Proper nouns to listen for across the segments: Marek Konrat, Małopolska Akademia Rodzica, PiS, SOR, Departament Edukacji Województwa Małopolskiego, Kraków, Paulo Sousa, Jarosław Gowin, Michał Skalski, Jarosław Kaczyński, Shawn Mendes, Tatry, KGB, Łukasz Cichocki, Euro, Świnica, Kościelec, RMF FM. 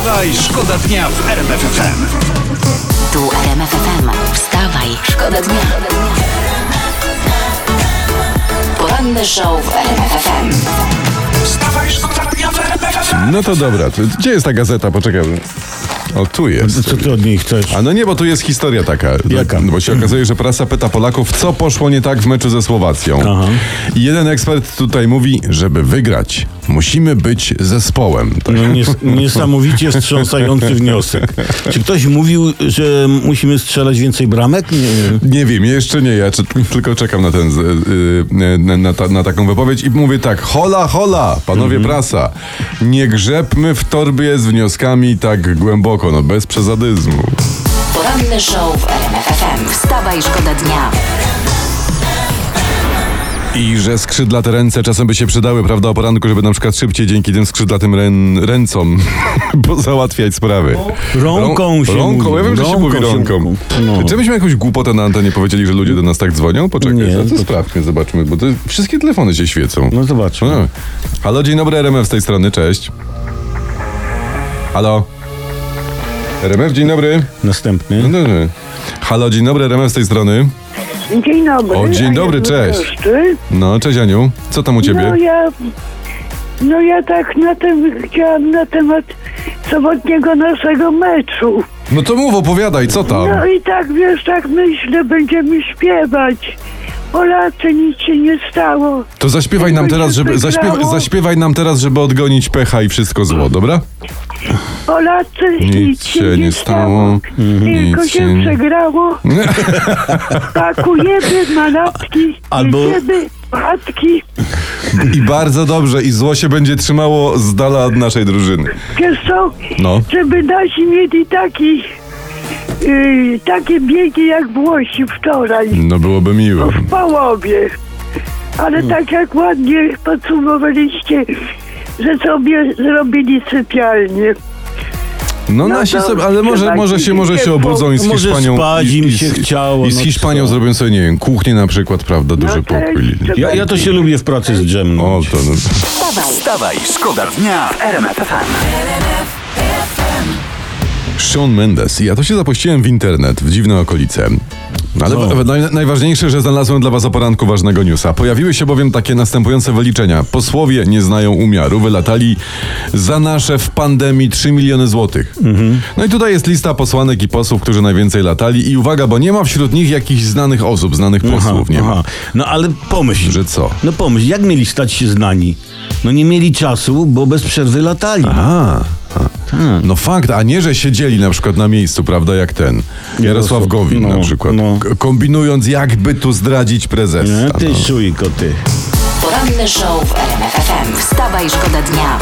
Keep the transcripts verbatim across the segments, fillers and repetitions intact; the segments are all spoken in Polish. Wstawaj, szkoda dnia w R M F F M. Tu R M F F M. Wstawaj, szkoda dnia. Poranny show w R M F F M. Wstawaj, szkoda dnia w R M F F M. No to dobra, to gdzie jest ta gazeta? Poczekaj. O, tu jest. Co ty od niej chcesz? A no nie, bo tu jest historia taka. Jaka? Bo się okazuje, że prasa pyta Polaków, co poszło nie tak w meczu ze Słowacją. Aha. I jeden ekspert tutaj mówi, żeby wygrać, musimy być zespołem. Tak? No, nies- niesamowicie wstrząsający wniosek. Czy ktoś mówił, że musimy strzelać więcej bramek? Nie, nie wiem, jeszcze nie. Ja czy, tylko czekam na ten, na, na, ta, na taką wypowiedź i mówię tak, hola, hola, panowie mhm. prasa, nie grzebmy w torbie z wnioskami tak głęboko. No bez przesadyzmu. Poranny show w R M F F M. Wstawa i szkoda dnia. I że skrzydlate ręce czasem by się przydały, prawda, o poranku, żeby na przykład szybciej dzięki tym skrzydlatym rę- ręcom pozałatwiać sprawy. Rąką się rąką. mówi. Ja wiem, że się mówi rąką. No. Czy myśmy jakąś głupotę na antenie powiedzieli, że ludzie do nas tak dzwonią? Poczekaj, nie, to, to sprawdźmy, zobaczmy, bo to wszystkie telefony się świecą. No zobaczmy. No. Halo, dzień dobry, R M F z tej strony, cześć. Halo. R M F, dzień dobry. Następny. No, no, no. Halo, dzień dobry, R M F z tej strony. Dzień dobry. O, dzień dobry, cześć. Proszczy. No, cześć Aniu. Co tam u ciebie? No ja, no ja tak na tem, chciałam na temat sobotniego naszego meczu. No to mów, opowiadaj, co tam? No i tak, wiesz, tak myślę, będziemy śpiewać. Polacy, nic się nie stało. To zaśpiewaj nam teraz, żeby zaśpiew, zaśpiewaj nam teraz, żeby odgonić pecha i wszystko zło, dobra? Polacy, nic, nic się nie, nie stało, stało. Nic tylko się nie... przegrało. Pakujemy manatki, albo matki. I bardzo dobrze, i zło się będzie trzymało z dala od naszej drużyny. Wiesz co? No. Żeby nasi mieli taki... Yy, takie biegi jak Włosi wczoraj. No byłoby miło. W połowie. Ale tak jak ładnie podsumowaliście, że sobie zrobili sypialnię. No, no nasi sobie, ale może, może się może się obudzą i z Hiszpanią spać, i, i, się chciało, i z Hiszpanią no zrobią sobie, nie wiem, kuchnię na przykład, prawda, duży no pokój. Tak, ja, ja to się lubię w pracy zdrzemnąć. O, to no. Stawaj, stawaj, szkoda dnia w R M F F M. Shawn Mendes. Ja to się zapuściłem w internet, w dziwne okolice. Ale w, naj, najważniejsze, że znalazłem dla was o poranku ważnego newsa. Pojawiły się bowiem takie następujące wyliczenia. Posłowie nie znają umiaru, wylatali za nasze w pandemii trzy miliony złotych. Mhm. No i tutaj jest lista posłanek i posłów, którzy najwięcej latali. I uwaga, bo nie ma wśród nich jakichś znanych osób, znanych posłów. Aha, nie aha. ma. No ale pomyśl. Że co? No pomyśl, jak mieli stać się znani? No nie mieli czasu, bo bez przerwy latali. Aha. Hmm. No fakt, a nie, że siedzieli na przykład na miejscu, prawda, jak ten Jarosław Gowin no, na przykład, no. kombinując jakby tu zdradzić prezesa. Nie, ty no. szujko, ty. Poranny show w R M F F M. Wstawa i szkoda dnia.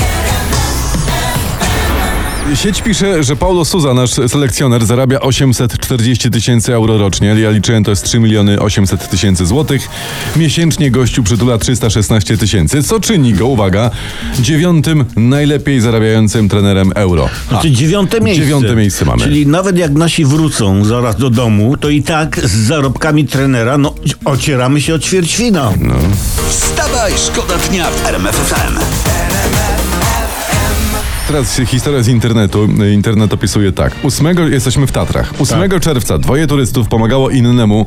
Sieć pisze, że Paulo Sousa, nasz selekcjoner, zarabia osiemset czterdzieści tysięcy euro rocznie. Ja liczyłem, to jest trzy miliony osiemset tysięcy złotych. Miesięcznie gościu przytula trzysta szesnaście tysięcy, co czyni go, uwaga, dziewiątym najlepiej zarabiającym trenerem Euro. A, znaczy dziewiąte miejsce. Dziewiąte miejsce mamy. Czyli nawet jak nasi wrócą zaraz do domu, to i tak z zarobkami trenera, no, ocieramy się o ćwierćfinał. No. Wstawaj, szkoda dnia w R M F F M. Teraz historia z internetu. Internet opisuje tak. ósmego jesteśmy w Tatrach. ósmego czerwca dwoje turystów pomagało innemu,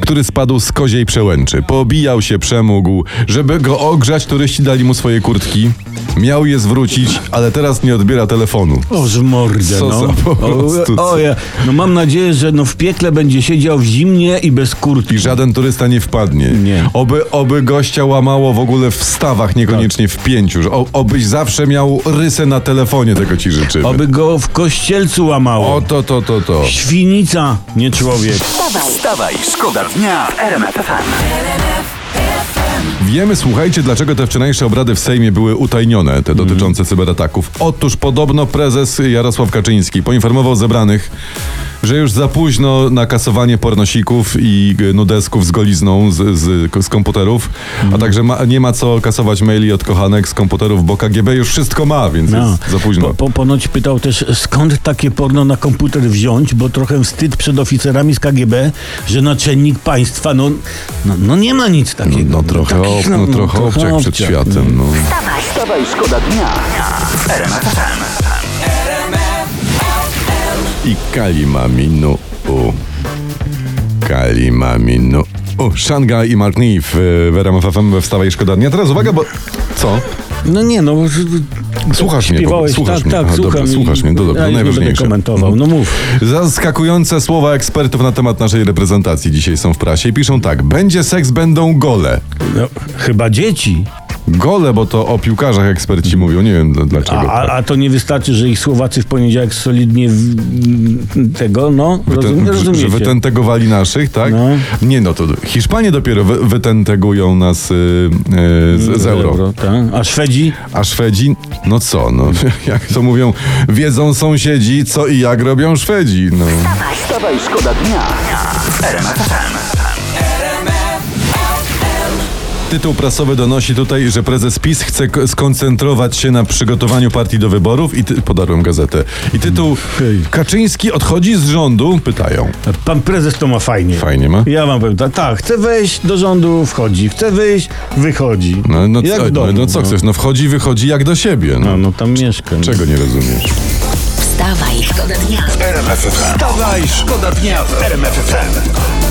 który spadł z koziej przełęczy. Pobijał się, przemógł. Żeby go ogrzać, turyści dali mu swoje kurtki. Miał je zwrócić, ale teraz nie odbiera telefonu. O, z mordę, no. Sosa, po prostu. O, o, ja. No mam nadzieję, że no w piekle będzie siedział w zimnie i bez kurtki. I żaden turysta nie wpadnie. Nie. Oby, oby gościa łamało w ogóle w stawach, niekoniecznie tak. w pięciu. O, obyś zawsze miał rysę na telefonie, tego ci życzymy. Oby go w Kościelcu łamało. O, to, to, to, to. Świnica, nie człowiek. Stawaj, stawaj, szkoda dnia w R M F F M. Wiemy, słuchajcie, dlaczego te wczorajsze obrady w Sejmie były utajnione, te dotyczące mm. cyberataków. Otóż podobno prezes Jarosław Kaczyński poinformował zebranych, że już za późno na kasowanie pornosików i nudesków z golizną z, z, z komputerów, mm. a także ma, nie ma co kasować maili od kochanek z komputerów, bo K G B już wszystko ma, więc no. jest za późno. Po, po, ponoć pytał też, skąd takie porno na komputer wziąć, bo trochę wstyd przed oficerami z K G B, że naczelnik państwa, no, no, no nie ma nic takiego. No, no trochę, no, takich, no, no, trochę obciach, obciach przed światem. No. Wstawaj, wstawaj, szkoda dnia. R M F F M. i Kalimaminu U. Kalimaminu U. Szanga i Mark Neve w R M F F M we Wstawaj Szkoda Dnia. Teraz uwaga, bo... Co? No nie, no... Słuchasz mnie, bo, słuchasz tak, mnie. Tak, Aha, słucham. Dobra, słuchasz mnie, to dobrze, najważniejsze. Komentował. No mów. Zaskakujące słowa ekspertów na temat naszej reprezentacji dzisiaj są w prasie i piszą tak: będzie seks, będą gole. No, chyba dzieci. Gole, bo to o piłkarzach eksperci mówią, nie wiem dlaczego. A, a to nie wystarczy, że ich Słowacy w poniedziałek solidnie w, tego, no, Wyten, rozumiecie. Że wytentegowali naszych, tak? No. Nie, no to Hiszpanie dopiero wy, wytentegują nas y, y, z, z Euro. Euro tak. A Szwedzi? A Szwedzi, no co, no, jak to mówią, wiedzą sąsiedzi, co i jak robią Szwedzi, no. Wstawaj, szkoda dnia. Tytuł prasowy donosi tutaj, że prezes PiS chce k- skoncentrować się na przygotowaniu partii do wyborów i ty- podarłem gazetę. I tytuł: Kaczyński odchodzi z rządu? Pytają. Pan prezes to ma fajnie. Fajnie ma? Ja wam powiem tak, ta, chce wejść do rządu, wchodzi, chce wyjść, wychodzi. No, no, jak co, domu, no, no co chcesz? No wchodzi, wychodzi jak do siebie. No, no, no tam mieszka. Czego nie rozumiesz? Wstawaj, szkoda dnia w R M F F M. Wstawaj, szkoda dnia w R M F F M.